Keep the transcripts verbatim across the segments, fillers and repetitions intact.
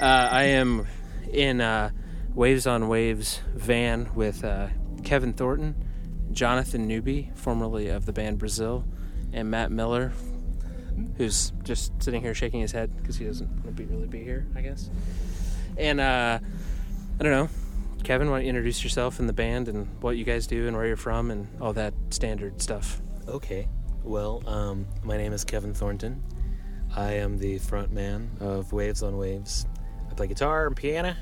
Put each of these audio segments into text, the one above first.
Uh, I am in uh, Waves on Waves van with uh, Kevin Thornton, Jonathan Newby, formerly of the band Brazil, and Matt Miller, who's just sitting here shaking his head because he doesn't want to be really be here, I guess. And uh, I don't know, Kevin, why don't you introduce yourself and the band and what you guys do and where you're from and all that standard stuff. Okay. Well, um, my name is Kevin Thornton. I am the front man of Waves on Waves. I play guitar and piano.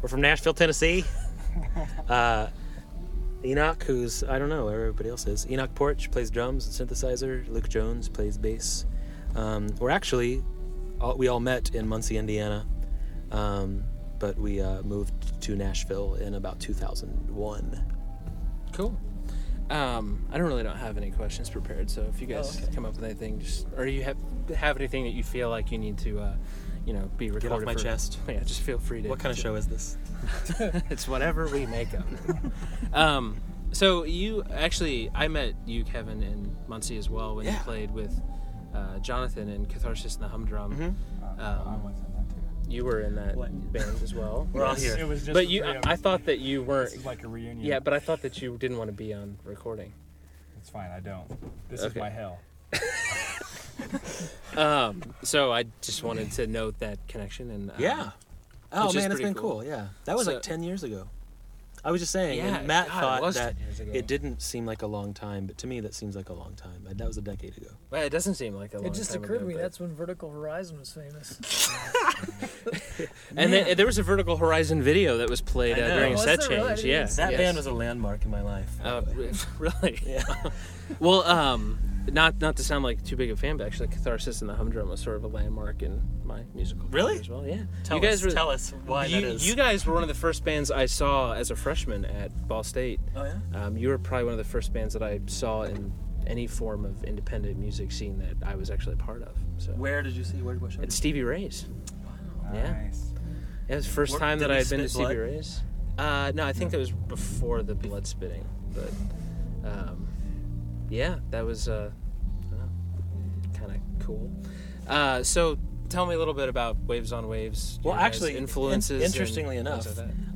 We're from Nashville, Tennessee. Uh, Enoch, who's, I don't know where everybody else is. Enoch Porch plays drums and synthesizer. Luke Jones plays bass. Um, we're actually, all, we all met in Muncie, Indiana. Um, but we uh, moved to Nashville in about two thousand one. Cool. Um, I don't really don't have any questions prepared, so if you guys oh, okay. come up with anything, just or you have have anything that you feel like you need to, uh, you know, be recorded. Get off my for, chest. Yeah, just feel free to. What kind to, of show is this? It's whatever we make up. um, so you actually, I met you, Kevin, in Muncie as well when yeah. you played with uh, Jonathan in Catharsis and the Humdrum. Mm-hmm. Um, I was in that too. You were in that what? band as well. We're all here. It was just but you, I, I thought that you weren't. This is like a reunion. Yeah, but I thought that you didn't want to be on recording. It's fine. I don't. This okay. is my hell. um, so I just wanted to note that connection and uh, yeah. Oh man, it's been cool. cool. Yeah, that was so, like ten years ago. I was just saying. Yeah, and Matt God, thought it that it didn't seem like a long time, but to me that seems like a long time. That was a decade ago. Well, it doesn't seem like a long time. It just time occurred ago, to me but... that's when Vertical Horizon was famous. And then, there was a Vertical Horizon video that was played uh, during was a set change. Right? Yeah, that yes. band was a landmark in my life. Uh, really? Yeah. Well, um. Not not to sound like too big a fan, but actually Catharsis and the Humdrum was sort of a landmark in my musical career really? as well. Yeah. Tell you guys us. Were, tell us why you, that is. You guys were one of the first bands I saw as a freshman at Ball State. Oh yeah. Um, you were probably one of the first bands that I saw in any form of independent music scene that I was actually a part of. So where did you see? Where what show? At Stevie Ray's. Wow. Yeah. Nice. Yeah, it was the first what, time that I had been to blood? Stevie Ray's. Uh, no, I think that was before the blood spitting, but. Um, Yeah, that was uh, uh, kind of cool. Uh, so, tell me a little bit about Waves on Waves. Well, actually, influences. In- interestingly enough,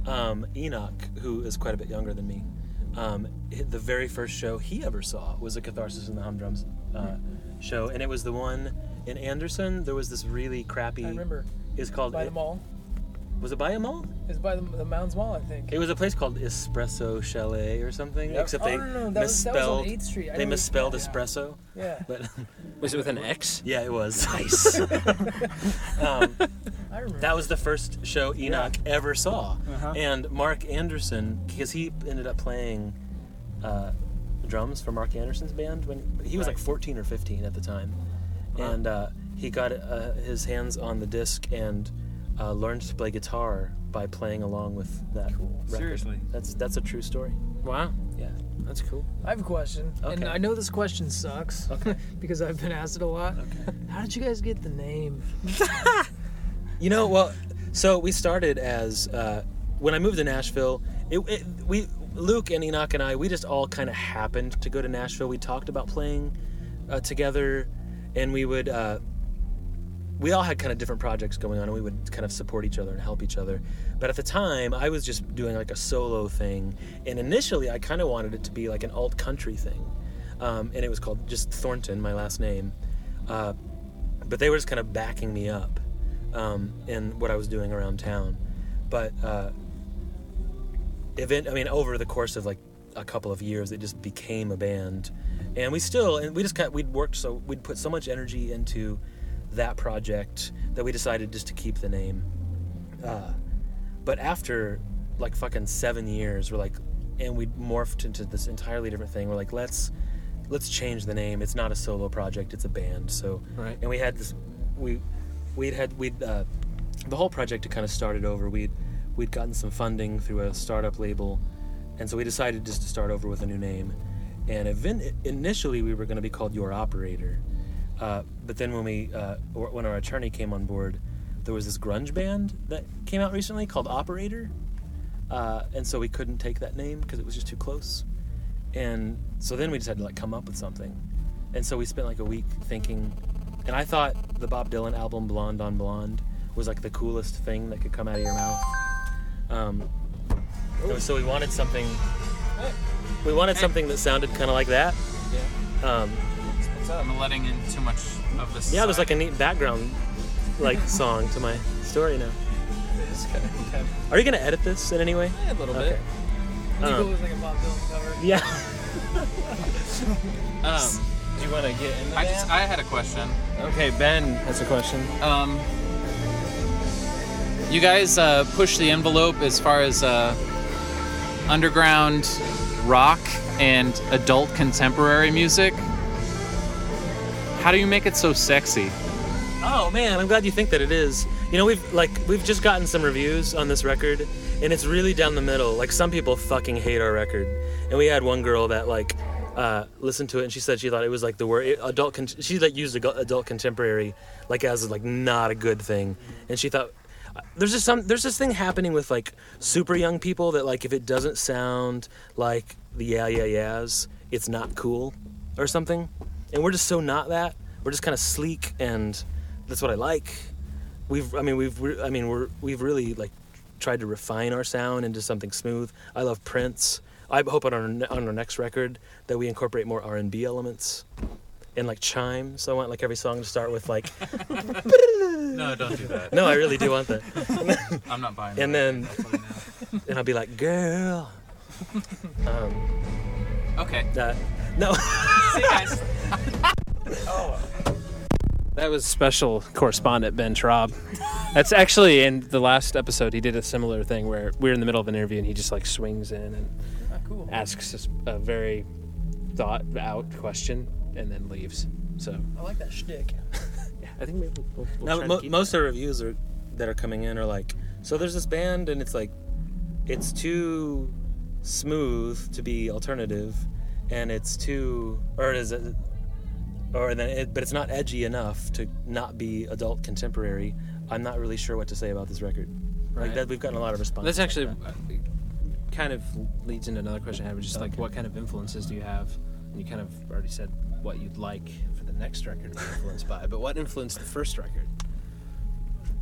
um, Enoch, who is quite a bit younger than me, um, the very first show he ever saw was a Catharsis and the Humdrums uh, mm-hmm. show, and it was the one in Anderson. There was this really crappy. I remember. It's called by it, the mall. Was it by a mall? It was by the, the Mounds Mall, I think. It was a place called Espresso Chalet or something. Yep. Except oh, they no, no, that misspelled. Was, that was on eighth Street. I they misspelled that, espresso. Yeah. But was it with an X? Yeah, it was. Nice. um, I remember. That was the first show Enoch yeah. ever saw, uh-huh. and Mark Anderson, because he ended up playing uh, drums for Mark Anderson's band when he was right. like fourteen or fifteen at the time, wow. and uh, he got uh, his hands on the disc and. Uh, learned to play guitar by playing along with that cool. record. Seriously. That's that's a true story. Wow. Yeah. That's cool. I have a question. Okay. And I know this question sucks okay. because I've been asked it a lot. Okay. How did you guys get the name? You know, well, so we started as uh, when I moved to Nashville, it, it, we Luke and Enoch and I, we just all kind of happened to go to Nashville. We talked about playing uh, together, and we would uh, we all had kind of different projects going on, and we would kind of support each other and help each other. But at the time, I was just doing like a solo thing, and initially I kind of wanted it to be like an alt country thing, um, and it was called just Thornton, my last name. Uh, but they were just kind of backing me up um, in what I was doing around town. But uh, event, I mean, over the course of like a couple of years, it just became a band, and we still, and we just kind of, we'd worked so we'd put so much energy into. That project that we decided just to keep the name uh, but after like fucking seven years, we're like, and we morphed into this entirely different thing. We're like, let's let's change the name. It's not a solo project, it's a band. So right. and we had this we we'd had we'd uh, the whole project had kind of started over. We'd we'd gotten some funding through a startup label, and so we decided just to start over with a new name. And event- initially we were going to be called Your Operator. Uh, but then when we, uh, or when our attorney came on board, there was this grunge band that came out recently called Operator, uh, and so we couldn't take that name because it was just too close. And so then we just had to like come up with something, and so we spent like a week thinking. And I thought the Bob Dylan album Blonde on Blonde was like the coolest thing that could come out of your mouth. Um, so we wanted something. We wanted something that sounded kind of like that. Yeah. Um, What's up? I'm letting in too much of this. Yeah, there's like a neat background, like song to my story now. It's kind of, kind of... Are you gonna edit this in any way? Yeah, a little okay. bit. It'd be cool with like a Bob Dylan cover. Yeah. um, do you want to get into that? I just I had a question. Okay, Ben has a question. Um, you guys uh, push the envelope as far as uh, underground rock and adult contemporary music. How do you make it so sexy? Oh man, I'm glad you think that it is. You know, we've like we've just gotten some reviews on this record, and it's really down the middle. Like, some people fucking hate our record, and we had one girl that like uh, listened to it and she said she thought it was like the word adult. Con- she like used adult contemporary like as like not a good thing, and she thought there's just some there's this thing happening with like super young people that like if it doesn't sound like the yeah yeah yeahs, it's not cool or something. And we're just so not that. We're just kind of sleek, and that's what I like. We've, I mean, we've, we're, I mean, we're, we've really like tried to refine our sound into something smooth. I love Prince. I hope on our on our next record that we incorporate more R and B elements and like chimes. So I want like every song to start with like. No, don't do that. No, I really do want that. I'm not buying. And that. And then, and I'll be like, girl. Um, okay. Uh, no. See you guys. Oh. That was special correspondent Ben Traub. That's actually in the last episode. He did a similar thing where we were in the middle of an interview and he just like swings in and oh, cool. asks a very thought-out question and then leaves. So I like that shtick. Yeah, I think maybe we'll, we'll now, try mo- to keep most that. Of the reviews are, that are coming in are like, so there's this band and it's like, it's too smooth to be alternative, and it's too, or is it? Or then, it, but it's not edgy enough to not be adult contemporary. I'm not really sure what to say about this record. Right. Like that, we've gotten a lot of response. That's actually like that. Kind of leads into another question I have, which is okay. like, what kind of influences do you have? And you kind of already said what you'd like for the next record to be influenced by, but what influenced the first record?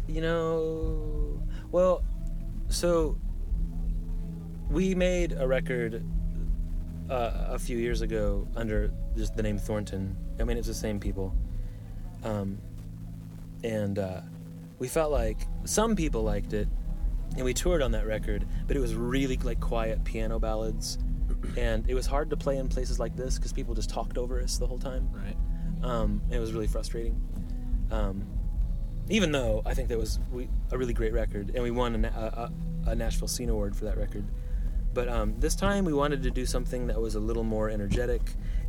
You know, well, so we made a record uh, a few years ago under just the name Thornton. I mean, it's the same people. Um, and uh, we felt like some people liked it, and we toured on that record, but it was really like quiet piano ballads, and it was hard to play in places like this because people just talked over us the whole time. Right. Um, it was really frustrating. Um, even though I think that was we, a really great record, and we won a, a, a Nashville Scene Award for that record. But um, this time we wanted to do something that was a little more energetic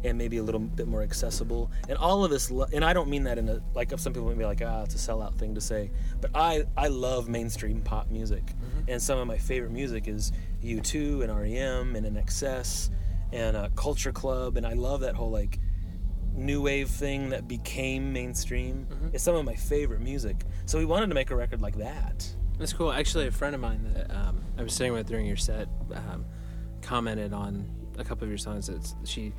and maybe a little bit more accessible. And all of this, lo- and I don't mean that in a, like some people might be like, ah, it's a sellout thing to say. But I, I love mainstream pop music. Mm-hmm. And some of my favorite music is U two and R E M and N X S and uh, Culture Club. And I love that whole like new wave thing that became mainstream. Mm-hmm. It's some of my favorite music. So we wanted to make a record like that. That's cool. Actually, a friend of mine that um, I was sitting with during your set um, commented on a couple of your songs that she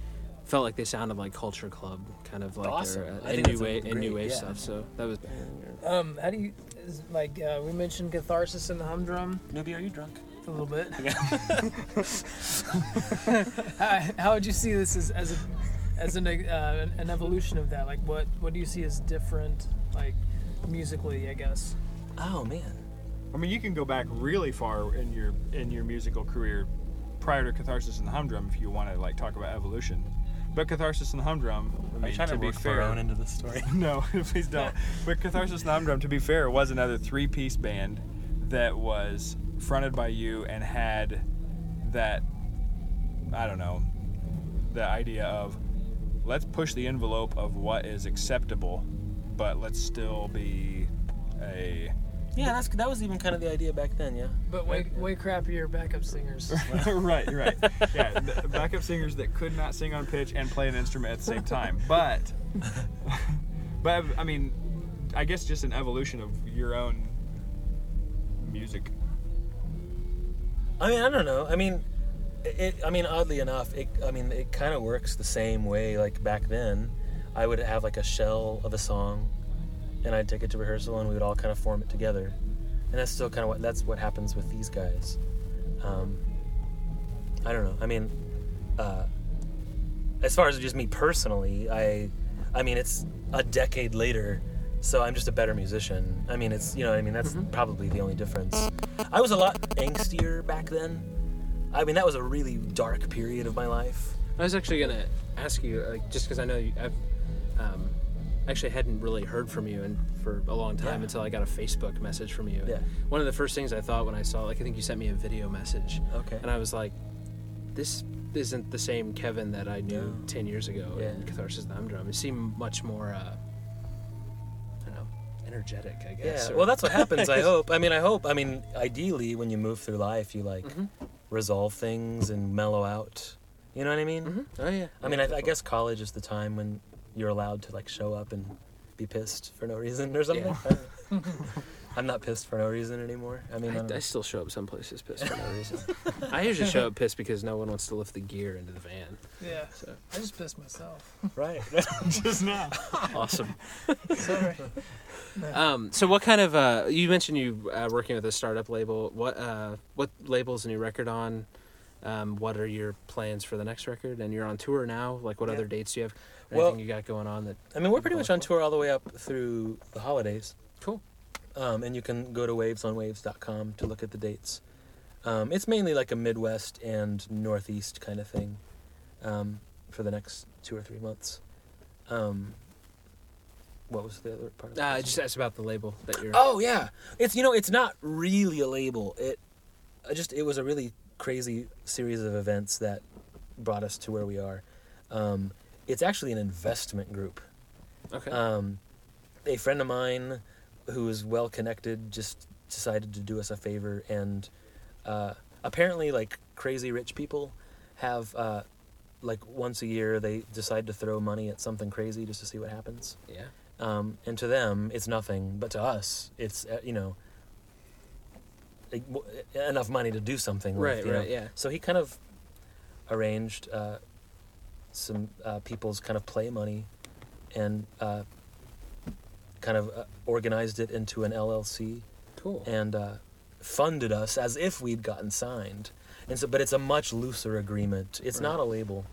felt like they sounded like Culture Club, kind of like awesome. Their, uh, and new wave, and new wave yeah. stuff. So that was. Um, how do you is, like? Uh, we mentioned Catharsis and the Humdrum. Newby, are you drunk? A little bit. how, how would you see this as as, a, as an uh, an evolution of that? Like, what what do you see as different, like musically, I guess? Oh man. I mean, you can go back really far in your in your musical career prior to Catharsis and the Humdrum if you want to like talk about evolution. But Catharsis and the Humdrum, I mean, trying to, to be fair, our own end of the story. No, please don't. But Catharsis and the Humdrum, to be fair, was another three-piece band that was fronted by you and had that, I don't know, the idea of let's push the envelope of what is acceptable, but let's still be a... Yeah, that's that was even kind of the idea back then, yeah. But way way crappier backup singers. right, right. Yeah, the backup singers that could not sing on pitch and play an instrument at the same time. But, but I mean, I guess just an evolution of your own music. I mean, I don't know. I mean, it. I mean, oddly enough, it. I mean, it kind of works the same way. Like back then, I would have like a shell of a song. and I'd take it to rehearsal, and we would all kind of form it together. And that's still kind of what that's what happens with these guys. Um, I don't know. I mean, uh, as far as just me personally, I, I mean, it's a decade later, so I'm just a better musician. I mean, it's, you know what I mean? That's mm-hmm. probably the only difference. I was a lot angstier back then. I mean, that was a really dark period of my life. I was actually going to ask you, like, just because I know you, I've um, actually hadn't really heard from you in, for a long time yeah. until I got a Facebook message from you. Yeah. One of the first things I thought when I saw, like, I think you sent me a video message. Okay. And I was like, this isn't the same Kevin that I knew no. ten years ago yeah. in Catharsis and the Humdrum. It seemed much more, uh, I don't know, energetic, I guess. Yeah, or... well, that's what happens, I hope. I mean, I hope, I mean, ideally, when you move through life, you, like, mm-hmm. resolve things and mellow out. You know what I mean? Mm-hmm. Oh, yeah. I mean, I, I guess college is the time when you're allowed to, like, show up and be pissed for no reason or something. Yeah. I'm not pissed for no reason anymore. I mean, I, I, I still show up some places pissed for no reason. I usually show up pissed because no one wants to lift the gear into the van. Yeah. So. I just pissed myself. Right. Just now. Awesome. Sorry. Um, so what kind of, uh, you mentioned you uh, working with a startup label. What, uh, what label's a new record on? Um, what are your plans for the next record? And you're on tour now. Like, what yeah. other dates do you have? Anything well, you got going on? That I mean, we're pretty much on tour all the way up through the holidays. Cool. Um, and you can go to waves on waves dot com to look at the dates. Um, it's mainly like a Midwest and Northeast kind of thing um, for the next two or three months. Um, what was the other part of that? Uh, I just asked about the label that you're... Oh, yeah. It's, you know, it's not really a label. It I just, it was a really... crazy series of events that brought us to where we are. Um, it's actually an investment group. Okay. Um, a friend of mine who is well connected just decided to do us a favor, and uh, apparently, like, crazy rich people have uh, like once a year they decide to throw money at something crazy just to see what happens. Yeah. Um, and to them, it's nothing, but to us, it's uh, you know. enough money to do something right, with, you right, know? Yeah. So he kind of arranged uh, some uh, people's kind of play money and uh, kind of uh, organized it into an L L C. Cool. And uh, funded us as if we'd gotten signed. And so, but it's a much looser agreement. It's right. not a label.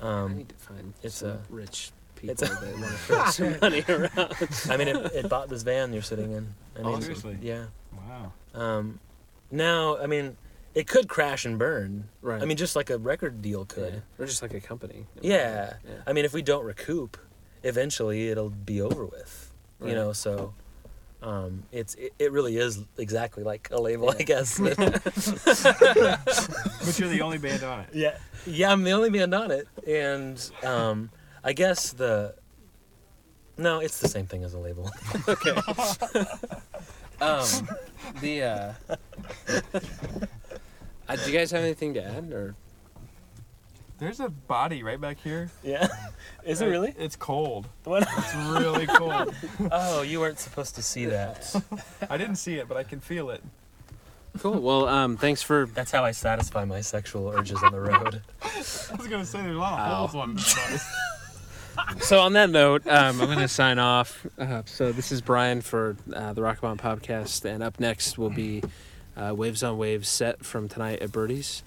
Um, I need to find it's some a, rich people it's a, that want to throw some money around. I mean, it, it bought this van you're sitting in. I mean, oh, seriously? Yeah. Wow. Um, Now, I mean, it could crash and burn. Right. I mean, just like a record deal could. Yeah. Or just like a company. Yeah. yeah. I mean, if we don't recoup, eventually it'll be over with. Right. You know, so um, it's it, it really is exactly like a label, yeah. I guess. But you're the only band on it. Yeah. Yeah, I'm the only band on it. And um, I guess the... No, it's the same thing as a label. Okay. Um, the, uh, uh, do you guys have anything to add, or? There's a body right back here. Yeah. Is it really? It's cold. What? It's really cold. Oh, you weren't supposed to see that. I didn't see it, but I can feel it. Cool. Well, um, thanks for... That's how I satisfy my sexual urges on the road. I was going to say there's a lot of holes on this body. So on that note, um, I'm going to sign off. Uh, so this is Brian for uh, the Rockabond podcast, and up next will be uh, Waves on Waves set from tonight at Birdie's.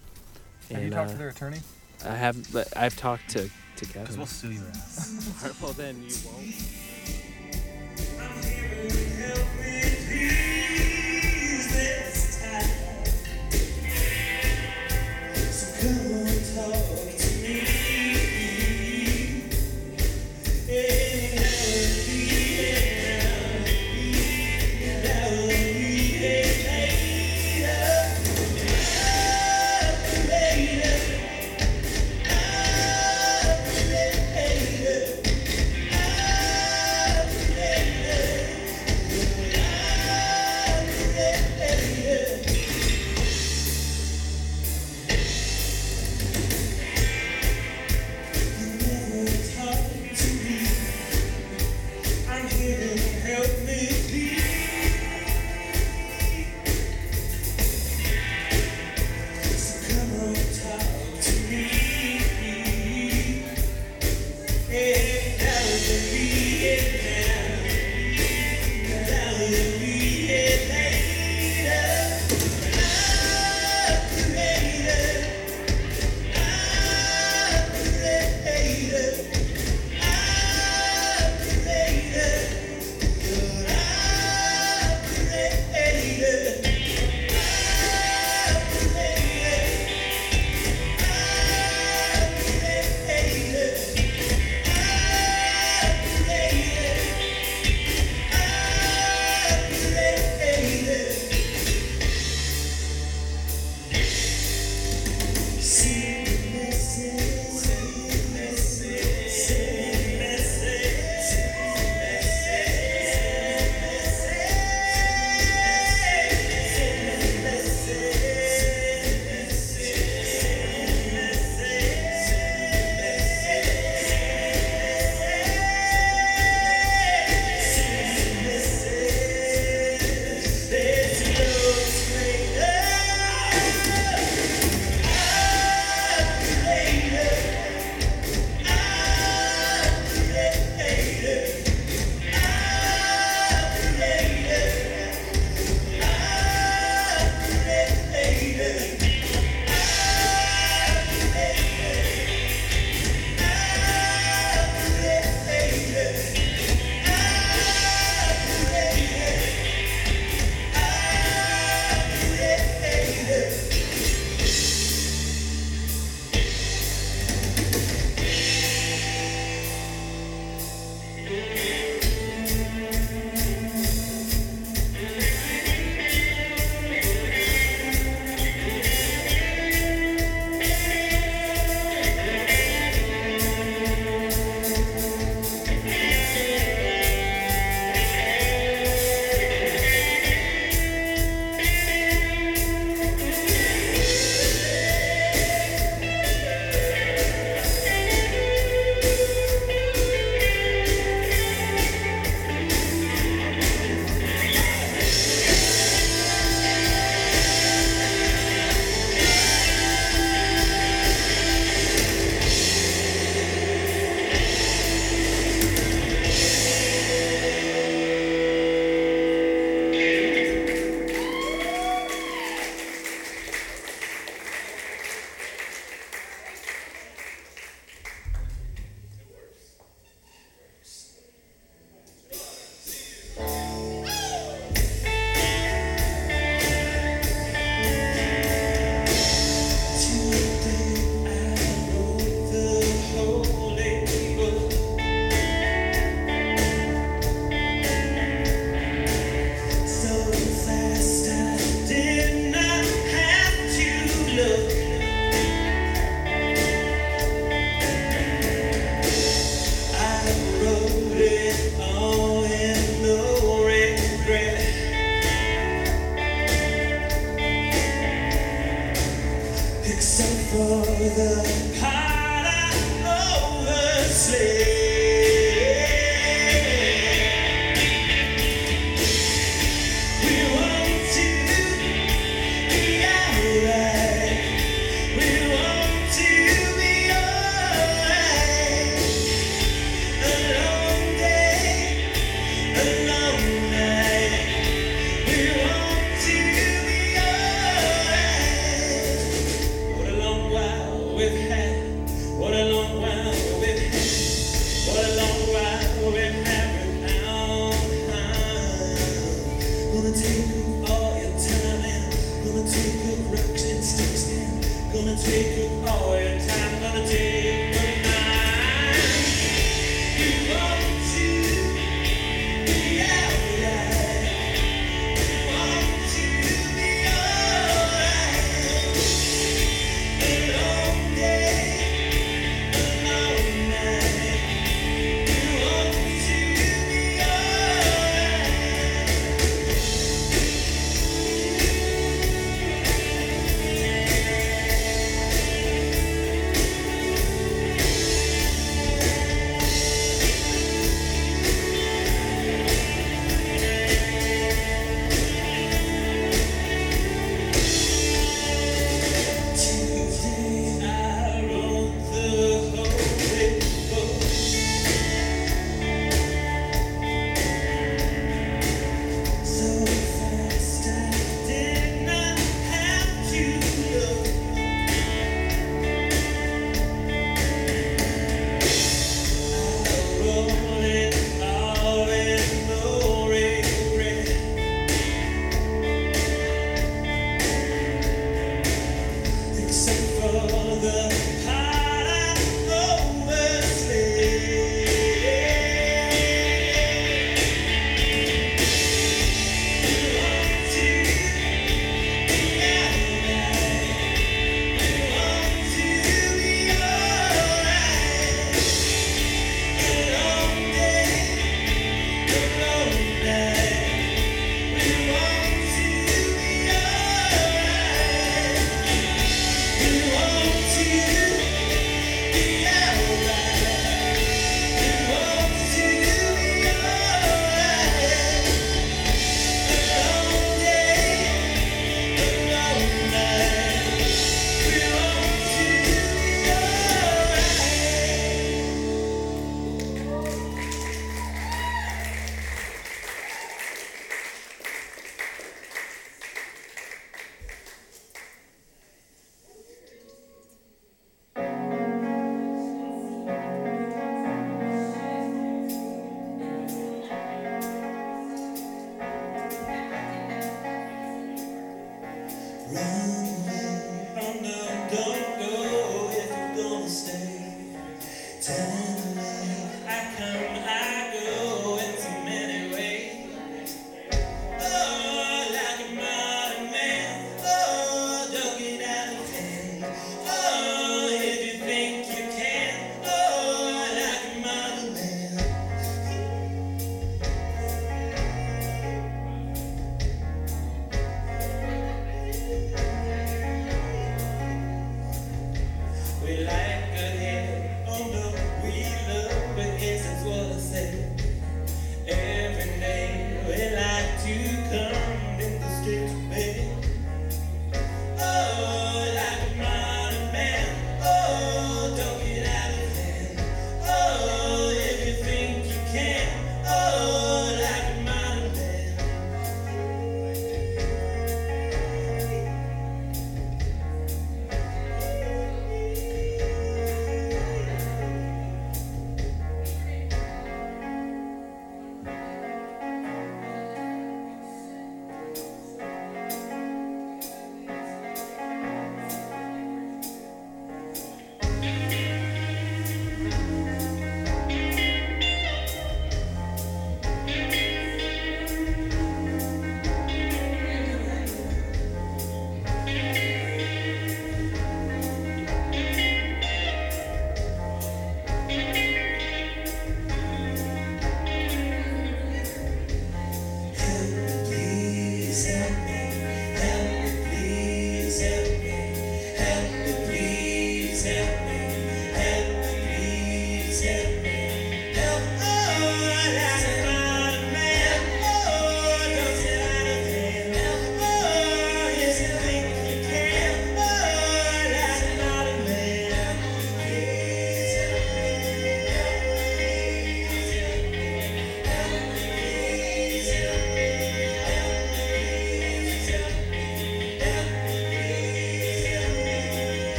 And, have you talked uh, to their attorney? I have. I've talked to to Kevin. Because we'll sue your ass. All right, well then you won't. I'm here to help with these this time. So come on, talk to me.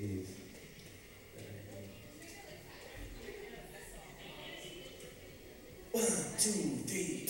please. One, two, three.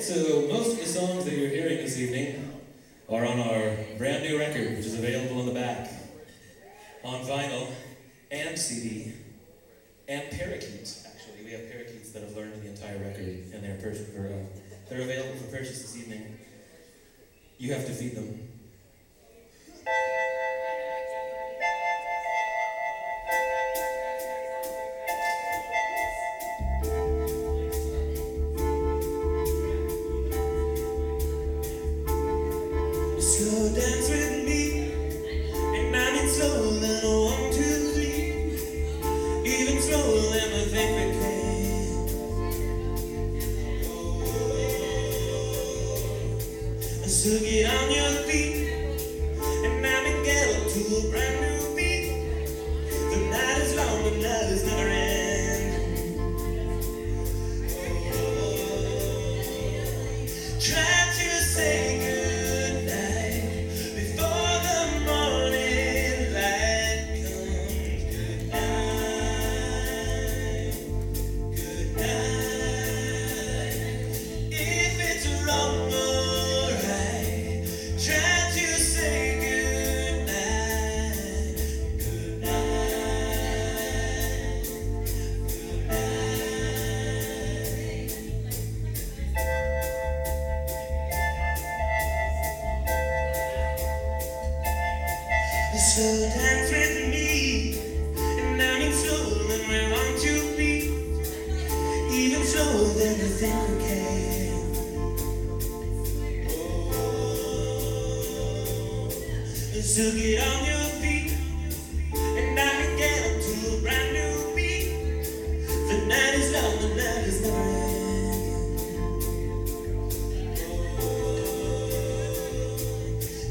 So most of the songs that you're hearing this evening are on our brand new record, which is available in the back, on vinyl and C D, and parakeets, actually. We have parakeets that have learned the entire record, and they're, pers- for, uh, they're available for purchase this evening. You have to feed them.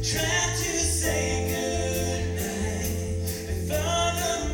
Try to say goodnight before the morning.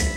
It's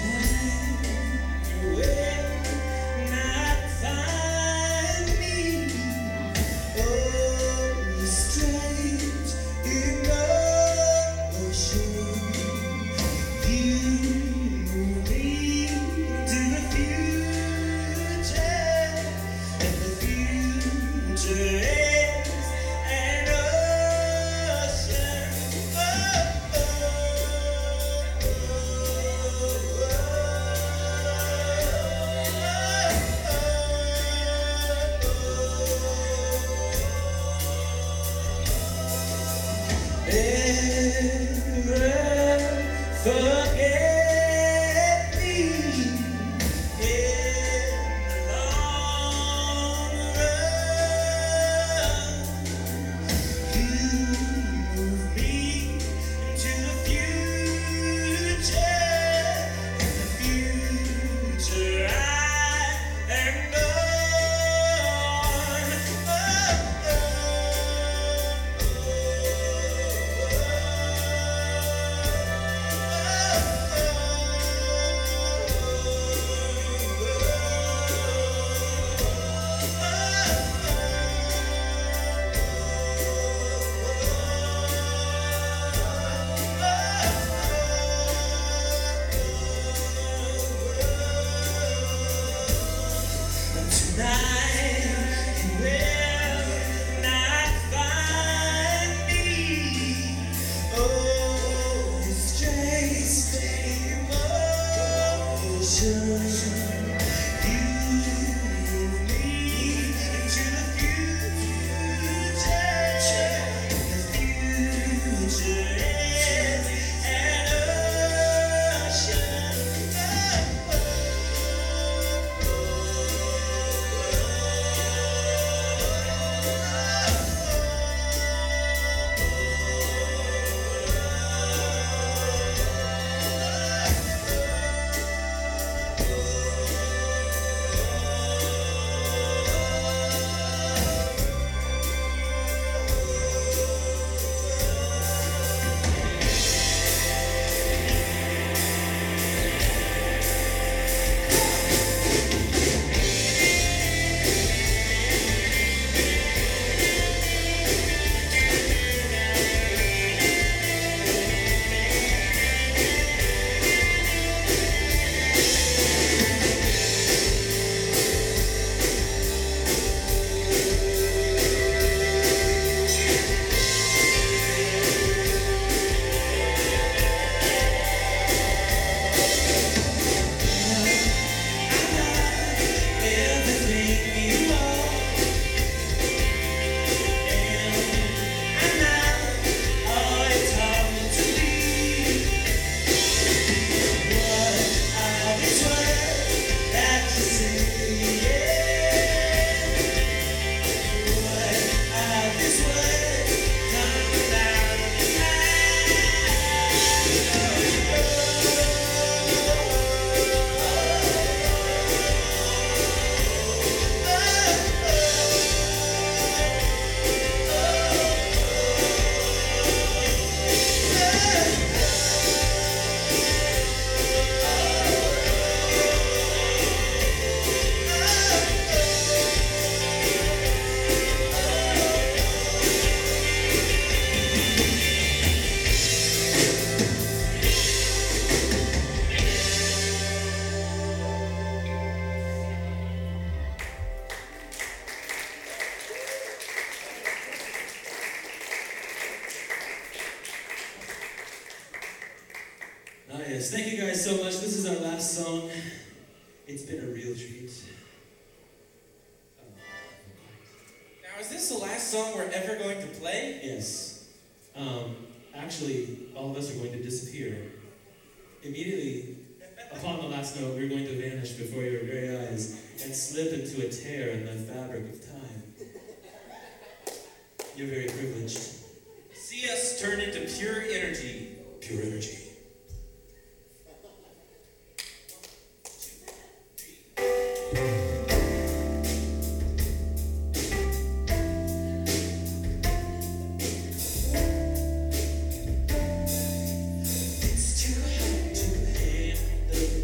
too hard to handle.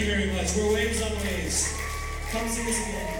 Thank you very much. We're Waves on Waves. Come see us again.